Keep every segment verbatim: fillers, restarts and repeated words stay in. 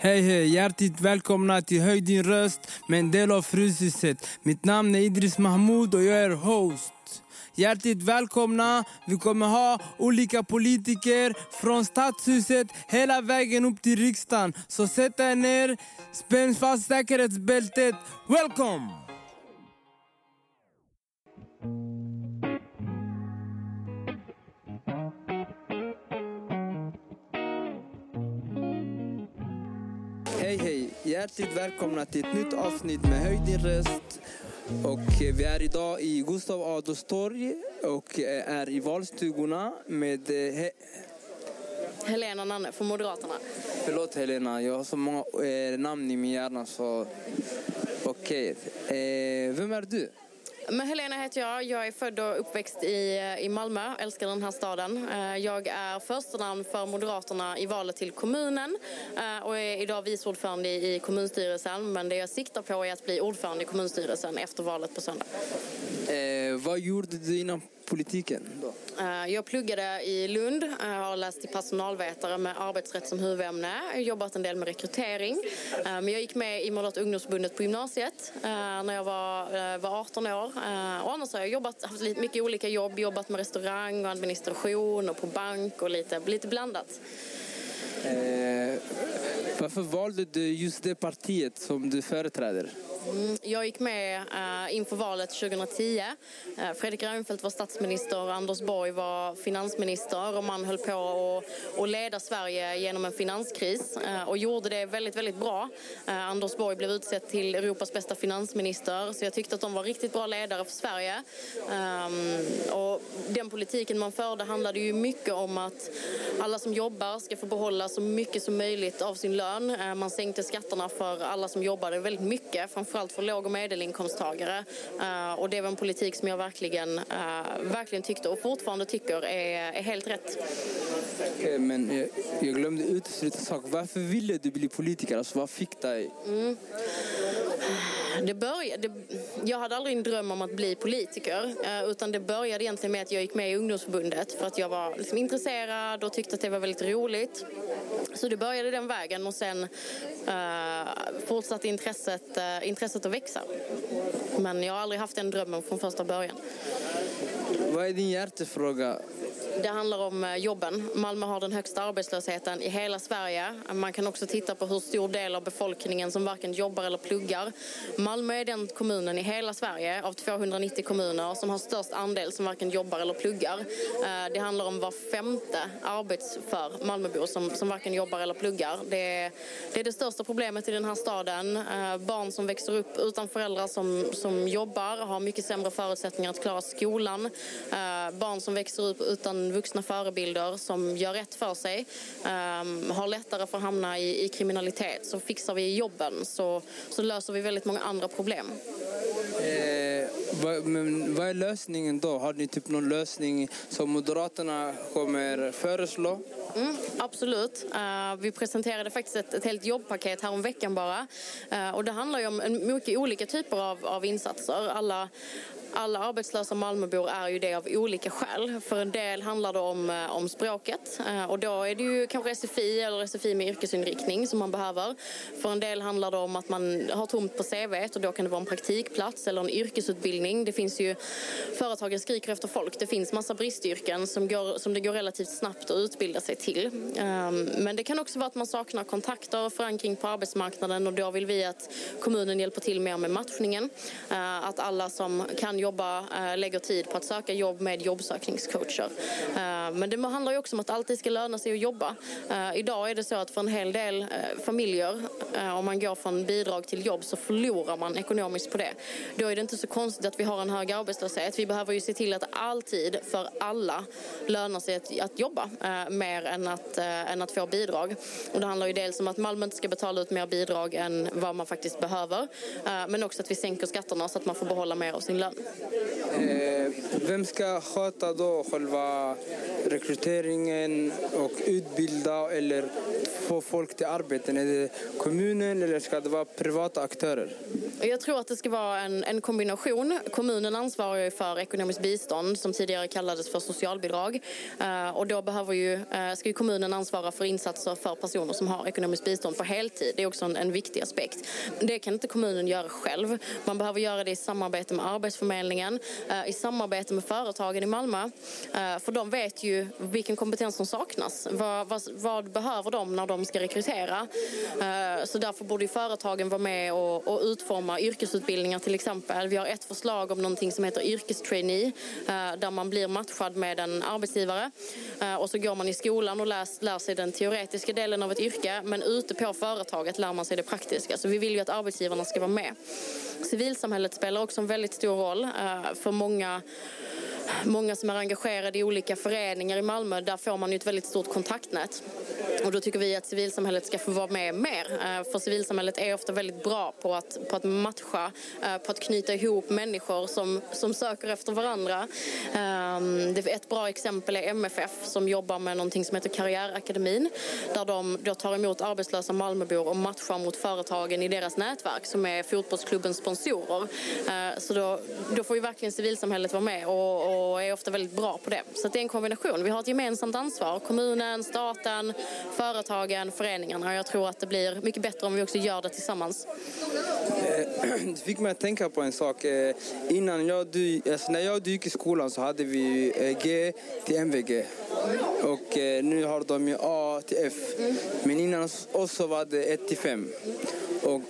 Hej hej, hjärtligt välkomna till Höj din röst med en del av Fryshuset. Mitt namn är Idris Mahmud och jag är host. Hjärtligt välkomna, vi kommer ha olika politiker från stadshuset hela vägen upp till riksdagen. Så sätt er ner, spänn fast säkerhetsbältet. Welcome! Hej hej, hjärtligt välkomna till ett nytt avsnitt med Höj din röst. Och vi är idag i Gustav Adolfs Torg och är i valstugorna med He- Helena Nanne från Moderaterna. Förlåt Helena, jag har så många eh, namn i min hjärna så okej. Okay. Eh, vem är du? Men Helena heter jag. Jag är född och uppväxt i, i Malmö. Älskar den här staden. Jag är första namn för Moderaterna i valet till kommunen. Och är idag vice ordförande i kommunstyrelsen. Men det jag siktar på är att bli ordförande i kommunstyrelsen efter valet på söndag. Eh, vad gjorde du innan politiken då? Jag pluggade i Lund, har läst till personalvetare med arbetsrätt som huvudämne. Jag har jobbat en del med rekrytering. Men jag gick med i Moderat ungdomsförbundet på gymnasiet när jag var, var arton år. Och annars har jag jobbat, haft lite mycket olika jobb. Jobbat med restaurang och administration och på bank och lite, lite blandat. Eh, varför valde du just det partiet som du företräder? Mm, jag gick med eh, inför valet tjugohundratio. Eh, Fredrik Reinfeldt var statsminister och Anders Borg var finansminister. Och man höll på att, att leda Sverige genom en finanskris. Eh, och gjorde det väldigt, väldigt bra. Eh, Anders Borg blev utsedd till Europas bästa finansminister. Så jag tyckte att de var riktigt bra ledare för Sverige. Eh, och den politiken man förde handlade ju mycket om att alla som jobbar ska få behålla så mycket som möjligt av sin lön. Eh, man sänkte skatterna för alla som jobbade väldigt mycket. Framförallt för låg- och medelinkomsttagare. Uh, och det var en politik som jag verkligen, uh, verkligen tyckte och fortfarande tycker är, är helt rätt. Okay, men jag, jag glömde utesluta en sak. Varför ville du bli politiker? Alltså, vad fick dig? Mm. Det började, jag hade aldrig en dröm om att bli politiker, utan det började egentligen med att jag gick med i ungdomsförbundet för att jag var liksom intresserad och tyckte att det var väldigt roligt. Så det började den vägen och sen uh, fortsatte intresset, uh, intresset att växa. Men jag har aldrig haft den drömmen från första början. Vad är din hjärtefråga? Det handlar om jobben. Malmö har den högsta arbetslösheten i hela Sverige. Man kan också titta på hur stor del av befolkningen som varken jobbar eller pluggar. Malmö är den kommunen i hela Sverige av tvåhundranittio kommuner som har störst andel som varken jobbar eller pluggar. Det handlar om var femte arbetsför Malmöbor som, som varken jobbar eller pluggar. Det är, det är det största problemet i den här staden. Barn som växer upp utan föräldrar som, som jobbar har mycket sämre förutsättningar att klara skolan. Barn som växer upp utan vuxna förebilder som gör rätt för sig um, har lättare för att hamna i, i kriminalitet. Så fixar vi jobben så, så löser vi väldigt många andra problem. Eh, vad, men, vad är lösningen då? Har ni typ någon lösning som Moderaterna kommer föreslå? Mm, absolut. Uh, vi presenterade faktiskt ett, ett helt jobbpaket här om veckan bara. Uh, och det handlar ju om en, mycket olika typer av, av insatser. Alla Alla arbetslösa Malmöbor är ju det av olika skäl. För en del handlar det om, om språket. Och då är det ju kanske S F I eller S F I med yrkesinriktning som man behöver. För en del handlar det om att man har tomt på C V och då kan det vara en praktikplats eller en yrkesutbildning. Det finns ju, företagen skriker efter folk. Det finns massa bristyrken som, går, som det går relativt snabbt att utbilda sig till. Men det kan också vara att man saknar kontakter och förankring på arbetsmarknaden. Och då vill vi att kommunen hjälper till mer med matchningen. Att alla som kan jobba, äh, lägger tid på att söka jobb med jobbsökningscoacher. Äh, men det handlar ju också om att alltid ska löna sig att jobba. Äh, idag är det så att för en hel del äh, familjer, äh, om man går från bidrag till jobb så förlorar man ekonomiskt på det. Då är det inte så konstigt att vi har en hög arbetslöshet. Vi behöver ju se till att alltid för alla lönar sig att, att jobba äh, mer än att, äh, än att få bidrag. Och det handlar ju dels om att Malmö inte ska betala ut mer bidrag än vad man faktiskt behöver. Äh, men också att vi sänker skatterna så att man får behålla mer av sin lön. Vem ska sköta då själva rekryteringen och utbilda eller få folk till arbeten? Är det kommunen eller ska det vara privata aktörer? Jag tror att det ska vara en, en kombination. Kommunen ansvarar ju för ekonomiskt bistånd som tidigare kallades för socialbidrag. Uh, och då behöver ju, uh, ska ju kommunen ansvara för insatser för personer som har ekonomiskt bistånd på heltid. Det är också en, en viktig aspekt. Det kan inte kommunen göra själv. Man behöver göra det i samarbete med Arbetsförmedlingen, uh, i samarbete med företagen i Malmö. Uh, för de vet ju vilken kompetens som saknas. Vad, vad, vad behöver de när de ska rekrytera? Uh, så därför borde ju företagen vara med och, och utforma yrkesutbildningar till exempel. Vi har ett förslag om någonting som heter yrkestrainee där man blir matchad med en arbetsgivare och så går man i skolan och läs, lär sig den teoretiska delen av ett yrke, men ute på företaget lär man sig det praktiska. Så vi vill ju att arbetsgivarna ska vara med. Civilsamhället spelar också en väldigt stor roll för många Många som är engagerade i olika föreningar i Malmö, där får man ju ett väldigt stort kontaktnät. Och då tycker vi att civilsamhället ska få vara med mer. För civilsamhället är ofta väldigt bra på att, på att matcha, på att knyta ihop människor som, som söker efter varandra. Ett bra exempel är M F F som jobbar med någonting som heter Karriärakademin. Där de då tar emot arbetslösa Malmöbor och matchar mot företagen i deras nätverk som är fotbollsklubbens sponsorer. Så då, då får ju verkligen civilsamhället vara med och, och och är ofta väldigt bra på det. Så det är en kombination. Vi har ett gemensamt ansvar. Kommunen, staten, företagen, föreningarna. Jag tror att det blir mycket bättre om vi också gör det tillsammans. Det fick mig att tänka på en sak. Innan jag, alltså när jag gick i skolan så hade vi G till M V G. Och nu har de A till F. Men innan oss så var det ett till fem. Och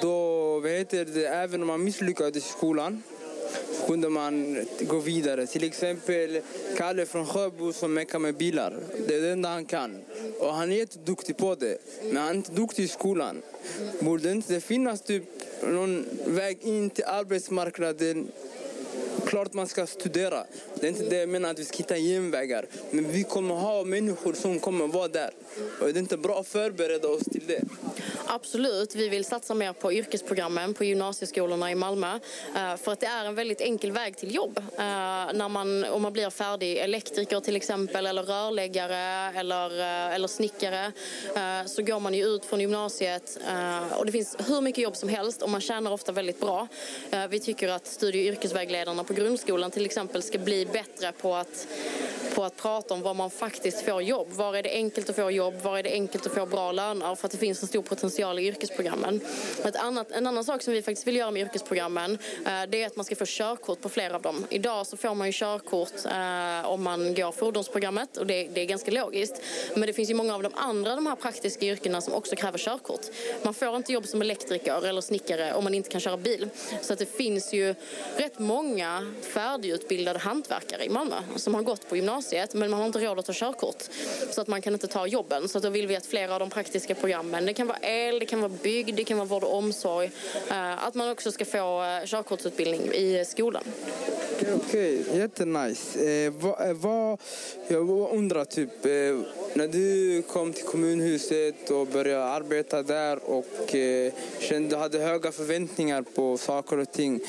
då, vad heter det, även om man misslyckades i skolan kunde man gå vidare. Till exempel Kalle från Sjöbo som mekar med bilar. Det är det enda han kan. Och han är jätteduktig på det. Men han är inte duktig i skolan. Borde inte det finnas typ någon väg in till arbetsmarknaden? Klart man ska studera. Det är inte det jag menar att vi ska hitta genvägar. Men vi kommer ha människor som kommer vara där. Och det är inte bra att förbereda oss till det. Absolut, vi vill satsa mer på yrkesprogrammen på gymnasieskolorna i Malmö för att det är en väldigt enkel väg till jobb. När man, om man blir färdig elektriker till exempel eller rörläggare eller, eller snickare så går man ju ut från gymnasiet och det finns hur mycket jobb som helst och man tjänar ofta väldigt bra. Vi tycker att studie- och yrkesvägledarna på grundskolan till exempel ska bli bättre på att på att prata om var man faktiskt får jobb. Var är det enkelt att få jobb? Var är det enkelt att få bra löner? För att det finns en stor potential i yrkesprogrammen. Ett annat, en annan sak som vi faktiskt vill göra med yrkesprogrammen eh, det är att man ska få körkort på flera av dem. Idag så får man ju körkort eh, om man går fordonsprogrammet och det, det är ganska logiskt. Men det finns ju många av de andra, de här praktiska yrkena som också kräver körkort. Man får inte jobb som elektriker eller snickare om man inte kan köra bil. Så att det finns ju rätt många färdigutbildade hantverkare i Malmö som har gått på gymnasiet men man har inte råd att ta körkort så att man kan inte ta jobben. Så då vill vi att flera av de praktiska programmen, det kan vara el, det kan vara bygg, det kan vara vård och omsorg, att man också ska få körkortsutbildning i skolan. Okej, okay, okay. Jättenice. Eh, vad, vad, jag undrar typ, eh, när du kom till kommunhuset och började arbeta där och eh, kände, hade höga förväntningar på saker och ting.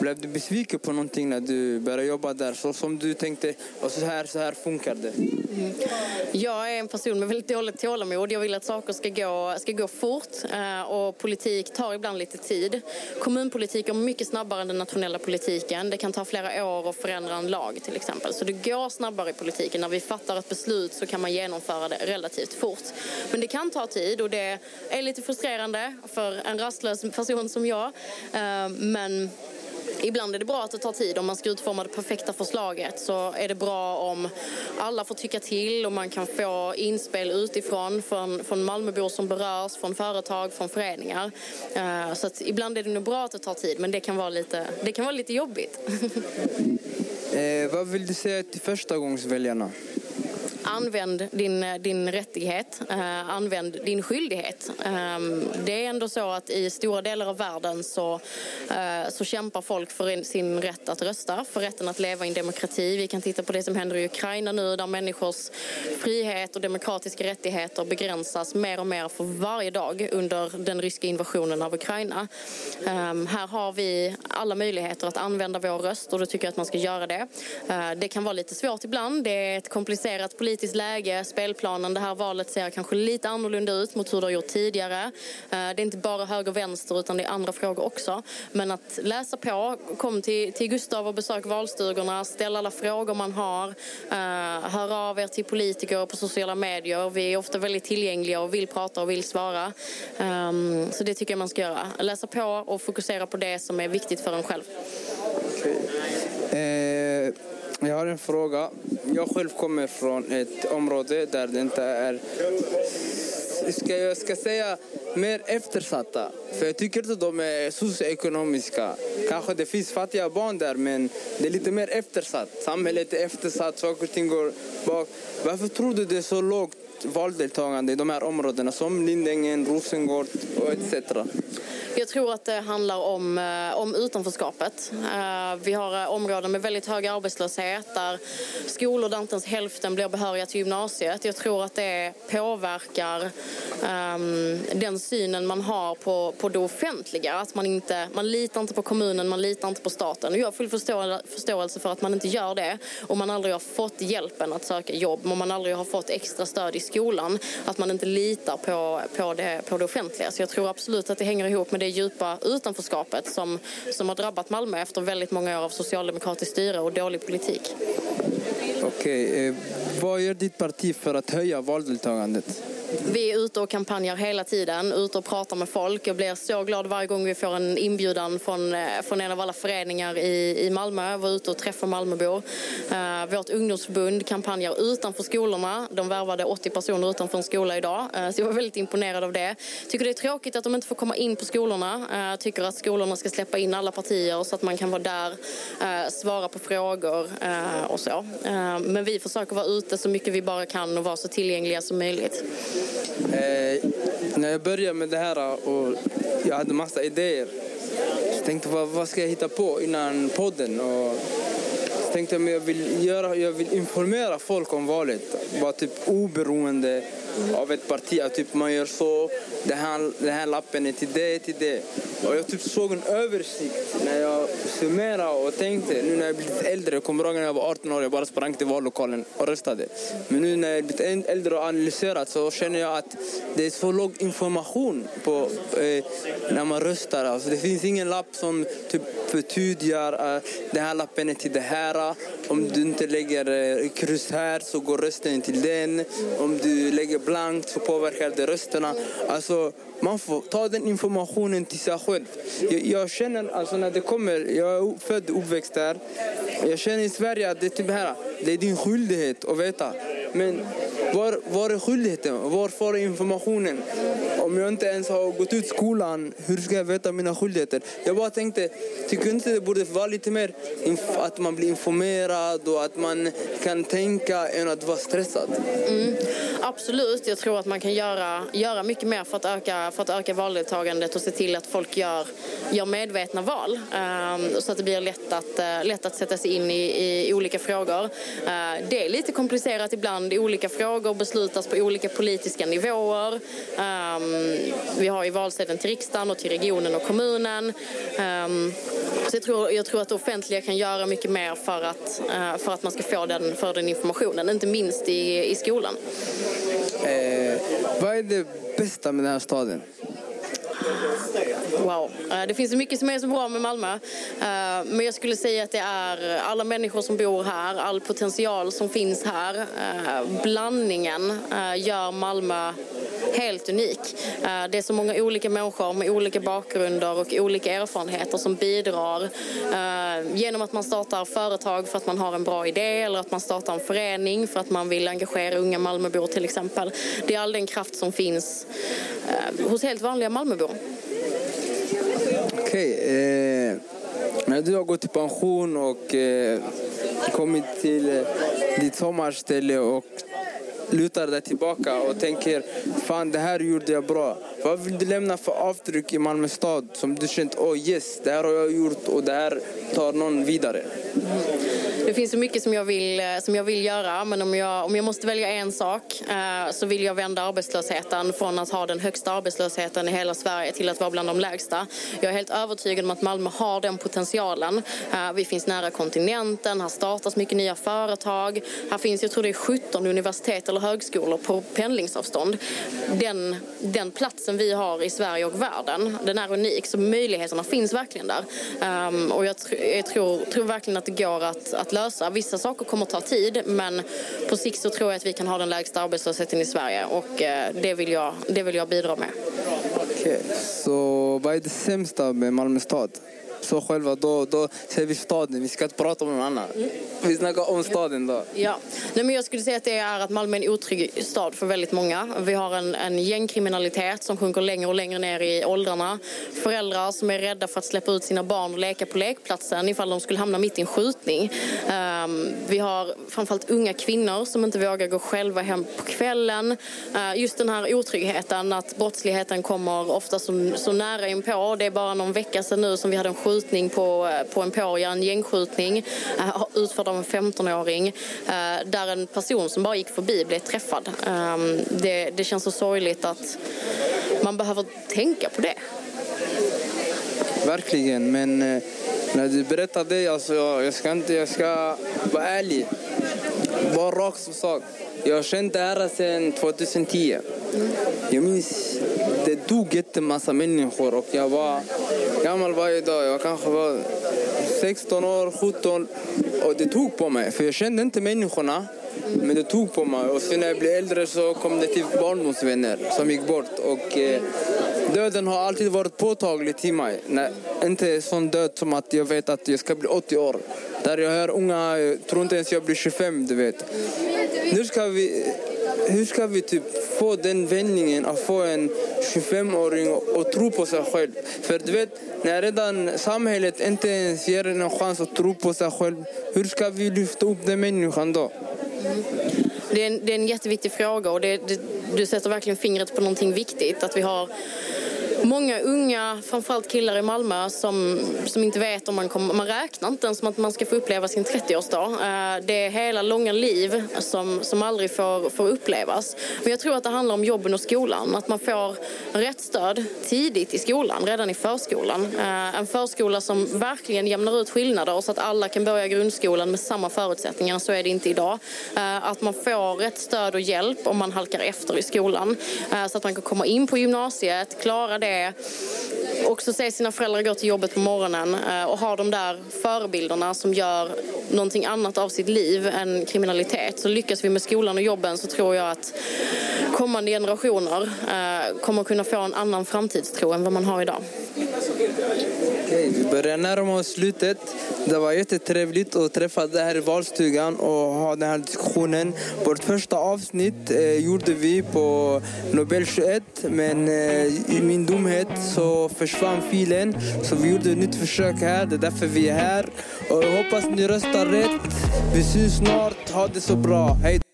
Blev du besviken på någonting när du började jobba där? Så som du tänkte, och så här, så här funkar det. Mm. Jag är en person med väldigt dåligt tålamod. Jag vill att saker ska gå, ska gå fort. Och politik tar ibland lite tid. Kommunpolitik är mycket snabbare än den nationella politiken. Det kan ta flera år att förändra en lag till exempel. Så det går snabbare i politiken. När vi fattar ett beslut så kan man genomföra det relativt fort. Men det kan ta tid och det är lite frustrerande för en rastlös person som jag. Men ibland är det bra att det tar tid. Om man ska utforma det perfekta förslaget så är det bra om alla får tycka till och man kan få inspel utifrån från, från Malmöbor som berörs, från företag, från föreningar. Uh, så att ibland är det nog bra att det tar tid, men det kan vara lite, det kan vara lite jobbigt. eh, vad vill du säga till förstagångsväljarna? använd din, din rättighet, eh, använd din skyldighet. Eh, det är ändå så att i stora delar av världen så, eh, så kämpar folk för sin rätt att rösta, för rätten att leva i en demokrati. Vi kan titta på det som händer i Ukraina nu, där människors frihet och demokratiska rättigheter begränsas mer och mer för varje dag under den ryska invasionen av Ukraina. Um, här har vi alla möjligheter att använda vår röst, och då tycker jag att man ska göra det. Uh, det kan vara lite svårt ibland. Det är ett komplicerat politiskt läge. Spelplanen, det här valet ser kanske lite annorlunda ut mot hur det har gjort tidigare. Uh, det är inte bara höger och vänster, utan det är andra frågor också. Men att läsa på, kom till, till Gustav och besök valstugorna, ställ alla frågor man har, uh, hör av er till politiker på sociala medier. Vi är ofta väldigt tillgängliga och vill prata och vill svara. Um, så det tycker jag man ska göra. Läsa på och fokusera på det som är viktigt för en själv. Okay. Eh, jag har en fråga. Jag själv kommer från ett område där det inte är, ska jag ska säga, mer eftersatta. För jag tycker inte de är socioekonomiska. Kanske det finns fattiga barn där, men det är lite mer eftersatt. Samhället är eftersatt, saker och ting går bak. Varför tror du det är så lågt valdeltagande i de här områdena som Lindängen, Rosengård och et cetera? Jag tror att det handlar om, om utanförskapet. Vi har områden med väldigt hög arbetslöshet, där skolor där inte ens hälften blir behöriga till gymnasiet. Jag tror att det påverkar um, den synen man har på, på det offentliga. Att man, inte, man litar inte på kommunen, man litar inte på staten. Och jag har full förstå, förståelse för att man inte gör det, och man aldrig har fått hjälpen att söka jobb, och man aldrig har fått extra stöd i skolan. Att man inte litar på, på, det, på det offentliga. Så jag tror absolut att det hänger ihop med det djupa utanförskapet som, som har drabbat Malmö efter väldigt många år av socialdemokratiskt styre och dålig politik. Okej, eh, vad gör ditt parti för att höja valdeltagandet? Vi är ute och kampanjar hela tiden, ute och pratar med folk. Jag blir så glad varje gång vi får en inbjudan från, från en av alla föreningar i, i Malmö. Vi är ute och träffar Malmöbor. Uh, vårt ungdomsförbund kampanjar utanför skolorna. De värvade åttio personer utanför en skola idag. Uh, så jag var väldigt imponerad av det. Tycker det är tråkigt att de inte får komma in på skolorna. Uh, tycker att skolorna ska släppa in alla partier så att man kan vara där, uh, svara på frågor uh, och så. Uh, men vi försöker vara ute så mycket vi bara kan och vara så tillgängliga som möjligt. Eh, när jag började med det här och jag hade massa idéer, jag tänkte vad, vad ska jag hitta på innan podden, och jag tänkte att jag vill göra, jag vill informera folk om valet, bara typ oberoende av ett parti, att typ man gör så, det här, det här lappen är till det, till det. Och jag typ såg en översikt när jag summerade och tänkte, nu när jag blivit äldre, jag kommer ihåg när jag var arton år, jag bara sprang till vallokalen och röstade. Men nu när jag blivit äldre och analyserat så känner jag att det är så låg information på, eh, när man röstar. Alltså, det finns ingen lapp som typ förtydligar att eh, det här lappen är till det här. Om du inte lägger eh, kryss här så går rösten till den. Om du lägger blankt så påverkar det rösterna. Alltså, man får ta den informationen till sig själv. Jag, jag känner, alltså när det kommer, jag är född och uppväxt där. Jag känner i Sverige att det är typ här, det är din skyldighet att veta. Men var, var är skyldigheten? Var får informationen? Om jag inte ens har gått ut skolan, hur ska jag veta mina skyldigheter? Jag bara tänkte, tycker inte det borde vara lite mer inf- att man blir informerad och att man kan tänka än att vara stressad? Mm, absolut, jag tror att man kan göra, göra mycket mer för att öka, för att öka valdeltagandet och se till att folk gör, gör medvetna val. Um, så att det blir lätt att, lätt att sätta sig in i, i olika frågor. Uh, det är lite komplicerat ibland. I olika frågor beslutas på olika politiska nivåer. Um, vi har ju valsedeln till riksdagen och till regionen och kommunen. Um, så jag tror, jag tror att det offentliga kan göra mycket mer för att, uh, för att man ska få den, för den informationen, inte minst i, i skolan. Eh, vad är det bästa med den här staden? Wow. Det finns så mycket som är så bra med Malmö. Men jag skulle säga att det är alla människor som bor här, all potential som finns här. Blandningen gör Malmö helt unik. Det är så många olika människor med olika bakgrunder och olika erfarenheter som bidrar genom att man startar företag för att man har en bra idé, eller att man startar en förening för att man vill engagera unga Malmöbor till exempel. Det är all den kraft som finns hos helt vanliga Malmöbor. Okej, eh, när du har gått i pension och eh, kommit till eh, ditt sommarställe och lutar dig tillbaka och tänker, fan det här gjorde jag bra. Vad vill du lämna för avtryck i Malmö stad som du känt, åh oh, yes, det här har jag gjort och det här tar någon vidare? Det finns så mycket som jag vill, som jag vill göra, men om jag, om jag måste välja en sak eh, så vill jag vända arbetslösheten från att ha den högsta arbetslösheten i hela Sverige till att vara bland de lägsta. Jag är helt övertygad om att Malmö har den potentialen. Eh, vi finns nära kontinenten, här startas mycket nya företag. Här finns, jag tror det är sjutton universitet eller högskolor på pendlingsavstånd. Den, den platsen vi har i Sverige och världen, den är unik, så möjligheterna finns verkligen där. Eh, och jag, tr- jag tror, tror verkligen att det går att, att lösa. Vissa saker kommer att ta tid, men på sikt så tror jag att vi kan ha den lägsta arbetslösheten i Sverige, och eh, det vill jag, det vill jag bidra med. Okej, så vad är det sämsta med Malmö stad? Så själva, då, då ser vi staden. Vi ska inte prata om någon annan. Vi snackar om staden då. Ja. Nej, men jag skulle säga att det är att Malmö är en otrygg stad för väldigt många. Vi har en, en gängkriminalitet som sjunker längre och längre ner i åldrarna. Föräldrar som är rädda för att släppa ut sina barn och leka på lekplatsen ifall de skulle hamna mitt i en skjutning. Um, vi har framförallt unga kvinnor som inte vågar gå själva hem på kvällen. Uh, just den här otryggheten, att brottsligheten kommer ofta så, så nära inpå. Det är bara någon vecka sedan nu som vi hade en skjutning på, på en påja, en gängskjutning utförd av en femton-åring där en person som bara gick förbi blev träffad. Det, det känns så sorgligt att man behöver tänka på det. Verkligen, men när du berättar det, alltså, jag ska inte, jag ska vara ärlig. Bara rakt som sak. Jag har känt det här sedan tjugohundratio. Mm. Jag minns, det dog jättemassa människor och jag var gammal varje dag. Jag kanske var sexton år, sjutton, och det tog på mig. För jag kände inte människorna, men det tog på mig. Och sen när jag blev äldre så kom det till barndomsvänner som gick bort. Och eh, döden har alltid varit påtaglig till mig. Nej, inte sån död som att jag vet att jag ska bli åttio år. Där jag hör unga, jag tror inte ens jag blir tjugofem, du vet. Nu ska vi... Hur ska vi typ få den vändningen att få en tjugofem-åring att tro på sig själv? För du vet, när redan samhället inte ens ger en chans att tro på sig själv, hur ska vi lyfta upp den människan då? Mm. Det, är en, det är en jätteviktig fråga, och det, det, du sätter verkligen fingret på någonting viktigt, att vi har... Många unga, framförallt killar i Malmö, som, som inte vet om man kommer... Man räknar inte ens som att man ska få uppleva sin trettioårsdag. Det är hela långa liv som, som aldrig får, får upplevas. Men jag tror att det handlar om jobben och skolan. Att man får rätt stöd tidigt i skolan, redan i förskolan. En förskola som verkligen jämnar ut skillnader så att alla kan börja grundskolan med samma förutsättningar. Så är det inte idag. Att man får rätt stöd och hjälp om man halkar efter i skolan. Så att man kan komma in på gymnasiet, klara det. Och så säger sina föräldrar gå till jobbet på morgonen och har de där förebilderna som gör någonting annat av sitt liv än kriminalitet. Så lyckas vi med skolan och jobben, så tror jag att kommande generationer kommer kunna få en annan framtidstro än vad man har idag. Okej, vi börjar närma slutet. Det var jättetrevligt att träffa det här i valstugan och ha den här diskussionen. Vårt första avsnitt eh, gjorde vi på Nobel tjugoett, men eh, i min dumhet så försvann filen, så vi gjorde ett nytt försök här. Det är därför vi är här, och jag hoppas ni röstar rätt. Vi syns snart, ha det så bra, hej.